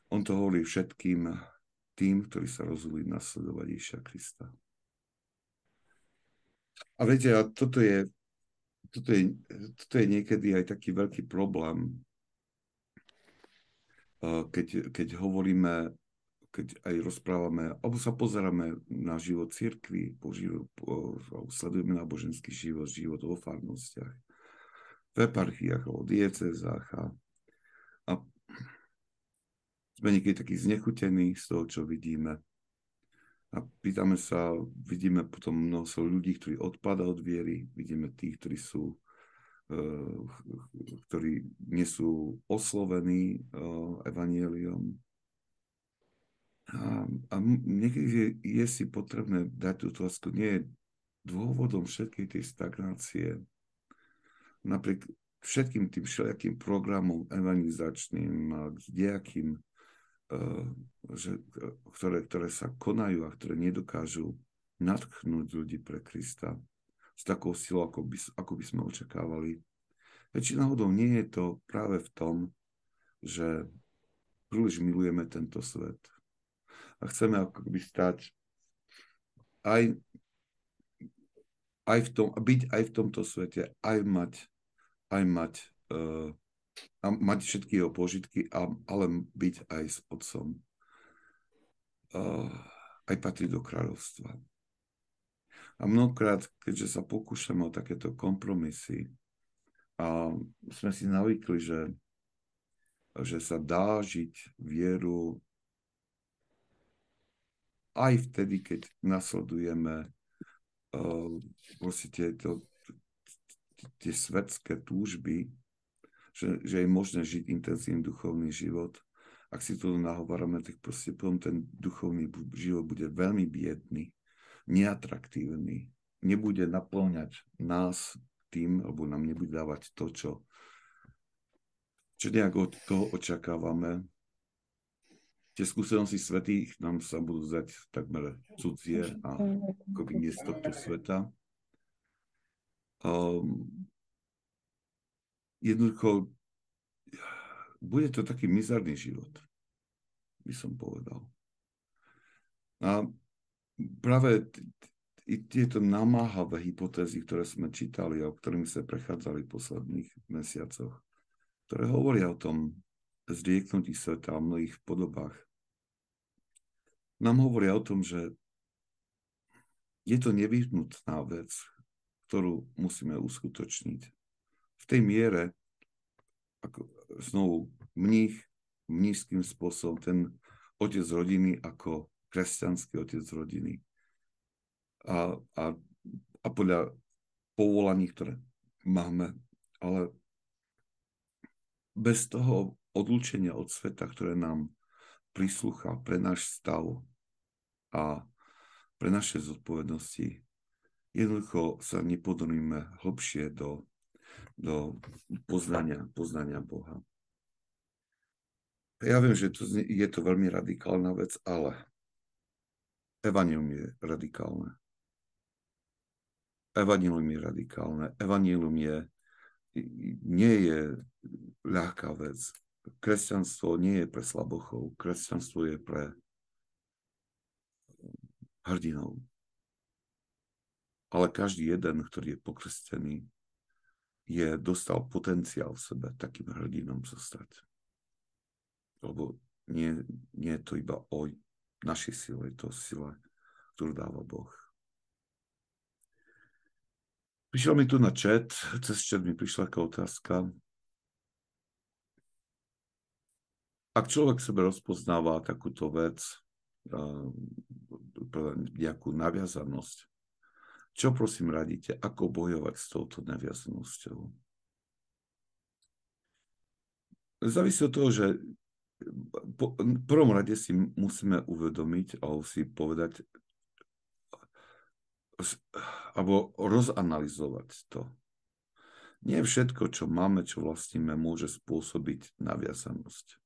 On to hovorí všetkým tým, ktorí sa rozhodli nasledovať Ježiša Krista. A viete, a toto je, toto je, toto je niekedy aj taký veľký problém, keď, keď hovoríme, keď aj rozprávame, alebo sa pozeráme na život cirkvi, sledujeme náboženský život, život vo farnostiach, v eparchiách, o diecezách a, a sme niekedy takí znechutení z toho, čo vidíme. A pýtame sa, vidíme potom množstvo ľudí, ktorí odpada od viery, vidíme tých, ktorí sú, ktorí nie sú oslovení evanjeliom. A, a niekedy je, je si potrebné dať túto otázku. Nie je dôvodom všetkej tej stagnácie, napriek všetkým tým všelijakým programom evangelizačným, dejakým, že, ktoré, ktoré sa konajú a ktoré nedokážu nadchnúť ľudí pre Krista s takou silou, ako by, ako by sme očakávali. Veď náhodou nie je to práve v tom, že príliš milujeme tento svet a chceme ako by stať aj, aj v tom, byť aj v tomto svete, aj mať aj mať, uh, a mať všetky jeho požitky, a, ale byť aj s Otcom. Uh, aj patriť do kráľovstva. A mnohokrát, keďže sa pokúšame o takéto kompromisy, a sme si navykli, že, že sa dá žiť vieru aj vtedy, keď nasledujeme uh, proste tieto tie svetské túžby, že, že je možné žiť intenzívny duchovný život. Ak si to nahovárame, tak proste potom ten duchovný život bude veľmi biedný, neatraktívny, nebude naplňať nás tým, alebo nám nebude dávať to, čo, čo nejak od toho očakávame. Tie skúsenosti svätých nám sa budú zdať takmer cudzie a akoby nie z tohto sveta. Um, jednoducho bude to taký mizerný život, by som povedal. A práve t- t- tieto namáhavé hypotézy, ktoré sme čítali a o ktorými sme prechádzali v posledných mesiacoch, ktoré hovoria o tom zrieknutí sveta a mnohých podobách, nám hovoria o tom, že je to nevyhnutná vec, ktorú musíme uskutočniť. V tej miere, ako znovu mních, mníšským spôsobom, ten otec rodiny ako kresťanský otec rodiny. A, a, a podľa povolaní, ktoré máme, ale bez toho odlúčenia od sveta, ktoré nám prislúcha pre náš stav a pre naše zodpovednosti, jednoducho sa nepodoríme hlbšie do, do poznania, poznania Boha. Ja viem, že to znie, je to veľmi radikálna vec, ale evanjelium je radikálne. Evanjelium je radikálne. Evanjelium je, nie je ľahká vec. Kresťanstvo nie je pre slabochov. Kresťanstvo je pre hrdinov. Ale každý jeden, ktorý je pokrstený, je, dostal potenciál v sebe takým hrdinom zostať. Lebo nie, nie je to iba o našej sile, je to sila, ktorú dáva Boh. Prišla mi tu na chat, cez chat mi prišla taká otázka. Ak človek sebe rozpoznáva takúto vec, nejakú naviazanosť, čo prosím radíte, ako bojovať s touto naviazanosťou? Závisí od toho, že v prvom rade si musíme uvedomiť a si povedať alebo rozanalyzovať to. Nie všetko, čo máme, čo vlastníme, môže spôsobiť naviazanosť.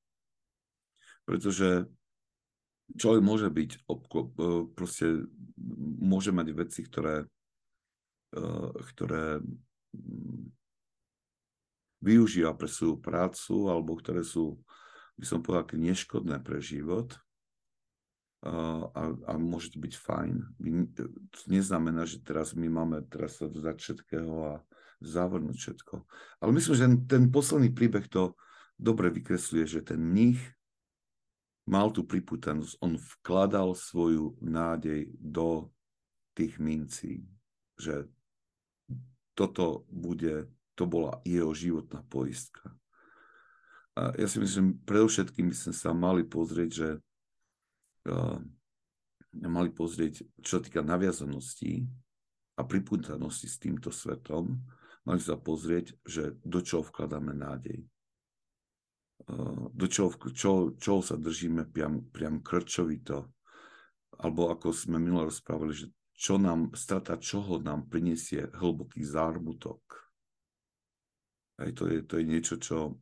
Pretože človek môže byť obklop, proste môže mať veci, ktoré, ktoré využíva pre svoju prácu alebo ktoré sú, by som povedal, neškodné pre život. A, a môže to byť fajn. To neznamená, že teraz my máme teraz sa vzdať všetkého a zavrnúť všetko. Ale myslím, že ten, ten posledný príbeh to dobre vykresľuje, že ten mních mal tú pripútanosť. On vkladal svoju nádej do tých mincí, že toto bude, to bola jeho životná poistka. A ja si myslím, predovšetkým by sme sa mali pozrieť, že mali pozrieť, čo týka naviazanosti a pripútanosti s týmto svetom, mali sa pozrieť, že do čoho vkladáme nádej. Do čoho, čo, čoho sa držíme priam, priam krčovito. Alebo ako sme minule rozprávali, že čo nám, strata čoho nám prinesie hlboký zármutok. Aj to je, to je niečo, čo,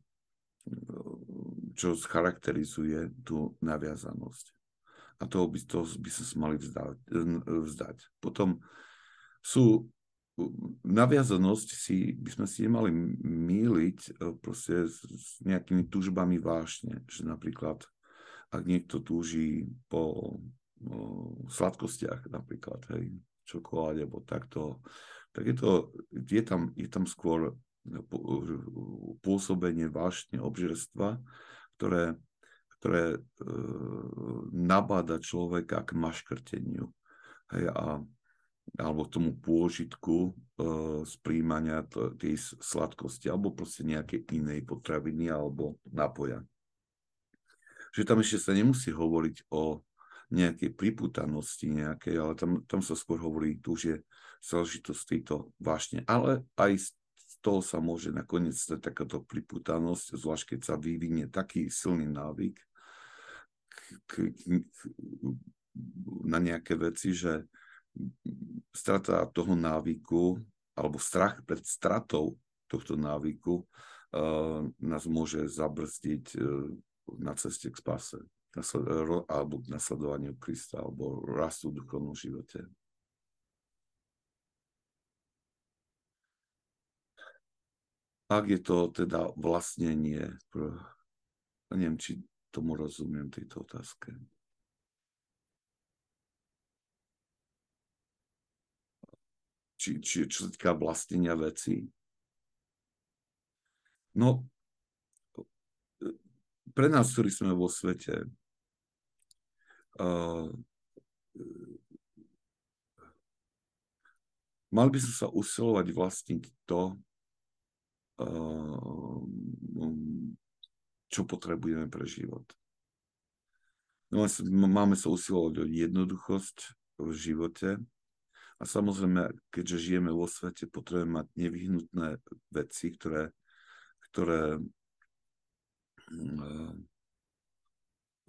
čo charakterizuje tú naviazanosť. A toho by, toho by sme sa mali vzdať, vzdať. Potom sú naviazanosť, si, by sme si nemali míliť proste s nejakými túžbami vášne. Že napríklad, ak niekto túží po o, sladkostiach, napríklad, hej, čokoláde, alebo takto, tak je, to, je, tam, je tam skôr pôsobenie vášne obžerstva, ktoré ktoré e, nabáda človeka k maškrteniu, hej, a, alebo tomu pôžitku e, z príjmania t- tej sladkosti alebo proste nejakej inej potraviny alebo napoja. Že tam ešte sa nemusí hovoriť o nejakej pripútanosti nejakej, ale tam, tam sa skôr hovorí tu, že záležitosť tejto vášne. Ale aj toho sa môže nakoniec stať takáto pripútanosť, zvlášť keď sa vyvinie taký silný návyk k, k, na nejaké veci, že strata toho návyku alebo strach pred stratou tohto návyku uh, nás môže zabrzdiť uh, na ceste k spáse nasled- alebo k nasledovaniu Krista alebo rastu v duchovnom živote. Ak je to teda vlastnenie, neviem, či tomu rozumiem tejto otázke. Či, či čo sa týka vlastnenia vecí? No, pre nás, ktorí sme vo svete, uh, mali by sme sa usilovať vlastniť to, čo potrebujeme pre život. Máme sa usilovať o jednoduchosť v živote a samozrejme, keďže žijeme vo svete, potrebujeme mať nevyhnutné veci, ktoré, ktoré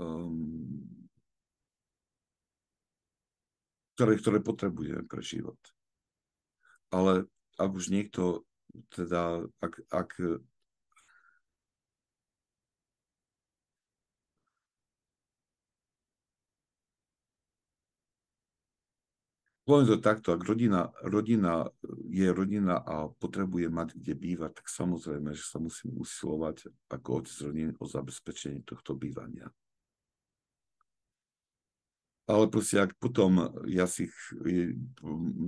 um, ktoré, ktoré potrebujeme pre život. Ale ak už niekto teda, ak, ak poviem to takto, ak rodina, rodina je rodina a potrebuje mať kde bývať, tak samozrejme, že sa musím usilovať ako otec rodiny o zabezpečenie tohto bývania. Ale proste, ak potom ja si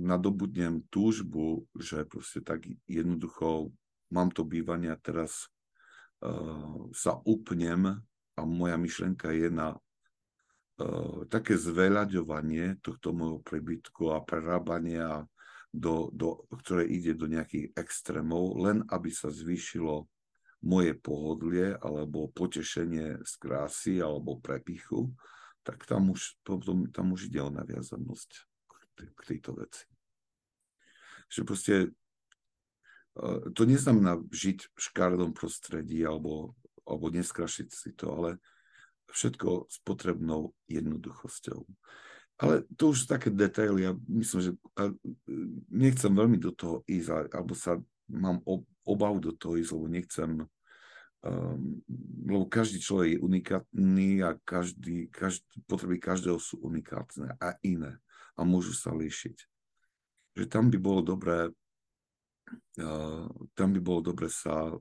nadobudnem túžbu, že proste tak jednoducho mám to bývanie a teraz uh, sa upnem a moja myšlenka je na uh, také zveľaďovanie tohto môjho prebytku a prerábania, do, do, ktoré ide do nejakých extrémov, len aby sa zvýšilo moje pohodlie alebo potešenie z krásy alebo prepichu, tak tam už, tam už ide o naviazanosť k tejto veci. Že proste to neznamená žiť v škaredom prostredí alebo, alebo neskrašiť si to, ale všetko s potrebnou jednoduchosťou. Ale to už sú také detaily, ja myslím, že nechcem veľmi do toho ísť, alebo sa mám obavu do toho ísť, lebo nechcem Um, lebo každý človek je unikátny a každý, každý, potreby každého sú unikátne a iné a môžu sa líšiť. Že tam by bolo dobré uh, tam by bolo dobré sa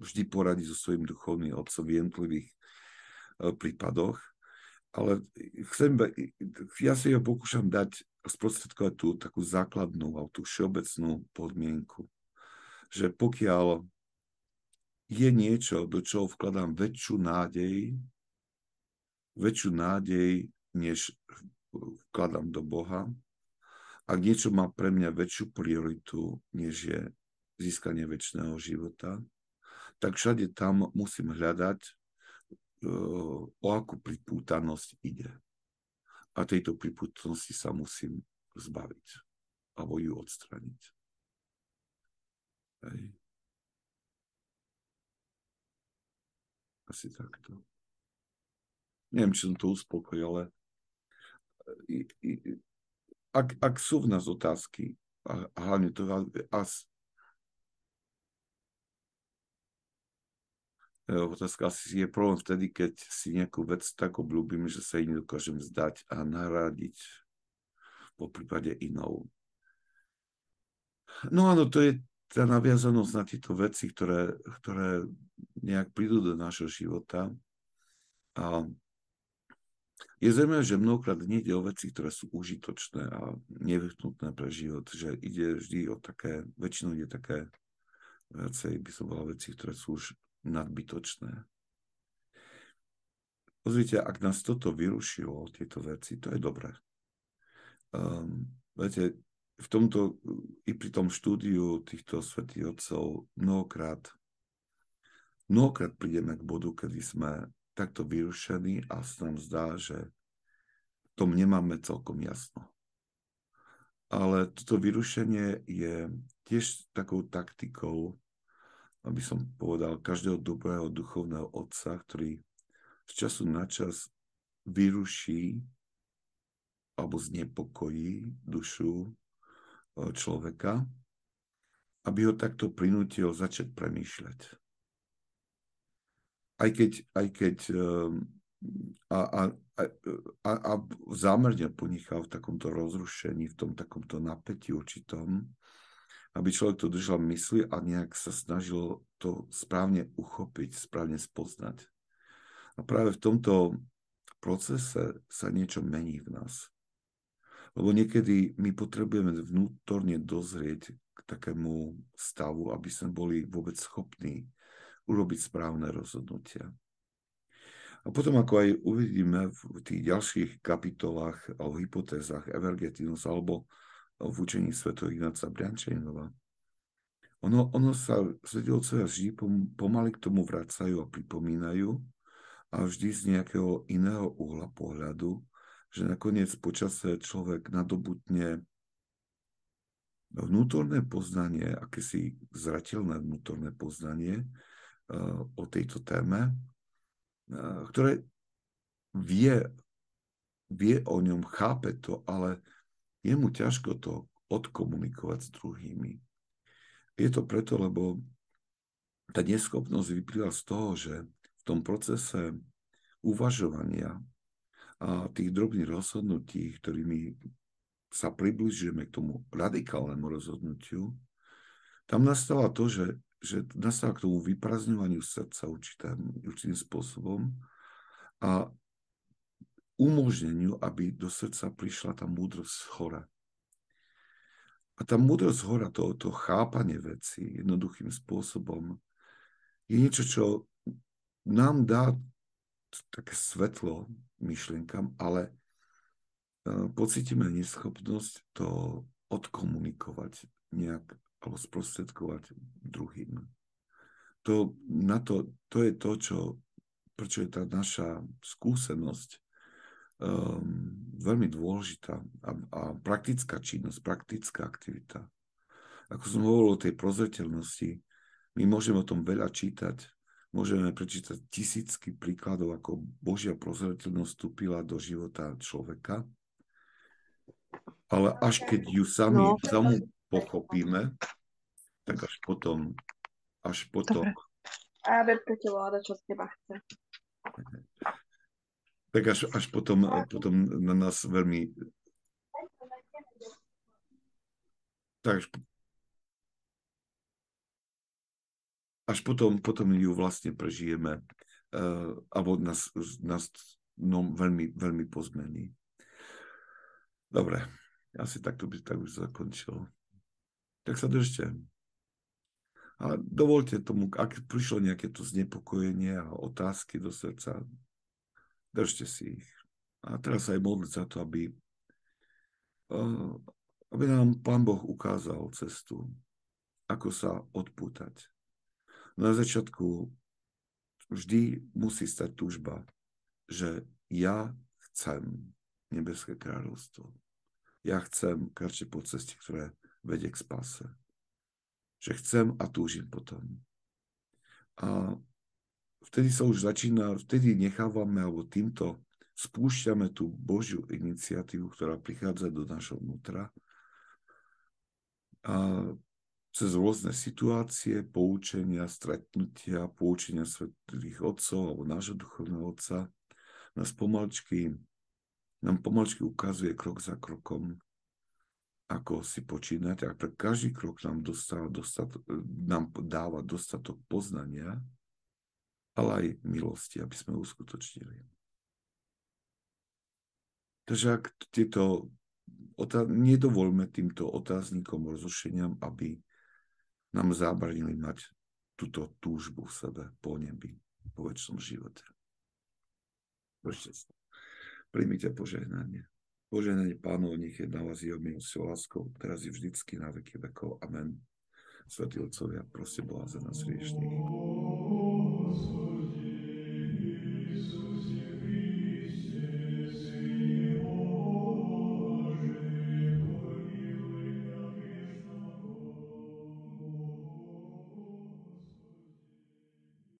vždy poradiť so svojím duchovným otcom v jednotlivých uh, prípadoch, ale chcem, ja si ho pokúšam dať sprostredkovať tú takú základnú alebo tú všeobecnú podmienku, že pokiaľ je niečo, do čoho vkladám väčšiu nádej, väčšiu nádej, než vkladám do Boha. Ak niečo má pre mňa väčšiu prioritu, než je získanie večného života, tak všade tam musím hľadať, o akú pripútanosť ide. A tejto pripútanosti sa musím zbaviť alebo ju odstraniť. Hej. Asi takto. Neviem, či som to uspokojil, ale I, I, ak, ak sú v nás otázky, a, a hlavne to as, otázka asi je problém vtedy, keď si nejakú vec tak obľúbim, že sa jej nedokážem vzdať a nahradiť po prípade inou. No áno, to je tá naviazanosť na tieto veci, ktoré, ktoré nejak prídu do nášho života. A je zrejme, že mnohokrát nejde o veci, ktoré sú užitočné a nevyhnutné pre život, že ide vždy o také, väčšinou ide také veci, by som bola veci, ktoré sú už nadbytočné. Pozrite, ak nás toto vyrušilo, tieto veci, to je dobré. Um, viete, v tomto, i pri tom štúdiu týchto svätých otcov mnohokrát, mnohokrát prídeme k bodu, kedy sme takto vyrušení a sa nám zdá, že v tom nemáme celkom jasno. Ale toto vyrušenie je tiež takou taktikou, aby som povedal, každého dobrého duchovného otca, ktorý z času na čas vyruší alebo znepokojí dušu človeka, aby ho takto prinútil začať premýšľať. Aj keď, aj keď a, a, a, a zámerne ponechal v takomto rozrušení, v tom takomto napätí určitom, aby človek to držal v mysli a nejak sa snažil to správne uchopiť, správne spoznať. A práve v tomto procese sa niečo mení v nás. Lebo niekedy my potrebujeme vnútorne dozrieť k takému stavu, aby sme boli vôbec schopní urobiť správne rozhodnutia. A potom, ako aj uvidíme v tých ďalších kapitolách alebo hypotézach Evergetinus alebo v učení svätého Ignáca Briančejnova, ono, ono sa svätí otcovia vždy pomaly k tomu vracajú a pripomínajú a vždy z nejakého iného uhla pohľadu, že nakoniec počase človek nadobudne vnútorné poznanie, akési zrateľné vnútorné poznanie uh, o tejto téme, uh, ktoré vie, vie o ňom, chápe to, ale je mu ťažko to odkomunikovať s druhými. Je to preto, lebo tá neschopnosť vyplýva z toho, že v tom procese uvažovania a tých drobných rozhodnutí, ktorými sa približujeme k tomu radikálnemu rozhodnutiu, tam nastáva to, že, že nastáva k tomu vyprazňovaniu srdca určitým, určitým spôsobom a umožneniu, aby do srdca prišla tá múdrosť zhora. A tá múdrosť zhora, to, to chápanie veci jednoduchým spôsobom, je niečo, čo nám dá také svetlo myšlienkam, ale pocítime neschopnosť to odkomunikovať nejak alebo sprostredkovať druhým. To, na to, to je to, čo, prečo je tá naša skúsenosť um, veľmi dôležitá a, a praktická činnosť, praktická aktivita. Ako som hovoril o tej prozreteľnosti, my môžeme o tom veľa čítať, môžeme prečítať tisícky príkladov, ako Božia prozreteľnosť vstúpila do života človeka, ale až keď ju sami no. samu pochopíme, tak až potom, až potom A vepte vláda, čo z teba chce. Tak až, až potom, potom na nás veľmi... Tak až, až potom, potom ju vlastne prežijeme uh, a od nás, nás no, veľmi, veľmi pozmení. Dobre, asi takto by tak už zakončilo. Tak sa držte. Ale dovolte tomu, ak prišlo nejaké to znepokojenie a otázky do srdca, držte si ich. A teraz aj modliť za to, aby, aby nám Pán Boh ukázal cestu, ako sa odpútať. Na začiatku vždy musí stať túžba, že ja chcem nebeské kráľovstvo. Ja chcem kráčať po ceste, ktoré vedie k spáse. Že chcem a túžim potom. A vtedy sa už začína, vtedy nechávame, alebo týmto spúšťame tú Božiu iniciatívu, ktorá prichádza do našho vnútra. A cez rôzne situácie, poučenia, stretnutia, poučenia svätých otcov alebo nášho duchovného otca, nás pomaličky, nám pomaličky ukazuje krok za krokom, ako si počínať, a pre každý krok nám, dostáva dostato, nám dáva dostatok poznania, ale aj milosti, aby sme uskutočnili. Takže ak tieto, nedovolme týmto otáznikom, rozrušeniam, aby nám zabránili mať túto túžbu v sebe po nebi, po večnom živote. Príjmite požehnanie. Požehnanie Pánov, nech je na vás jeho milosťou, láskou, teraz i vždycky, na veky vekov. Amen. Svätí Otcovia, prosím, boha za nás hriešných.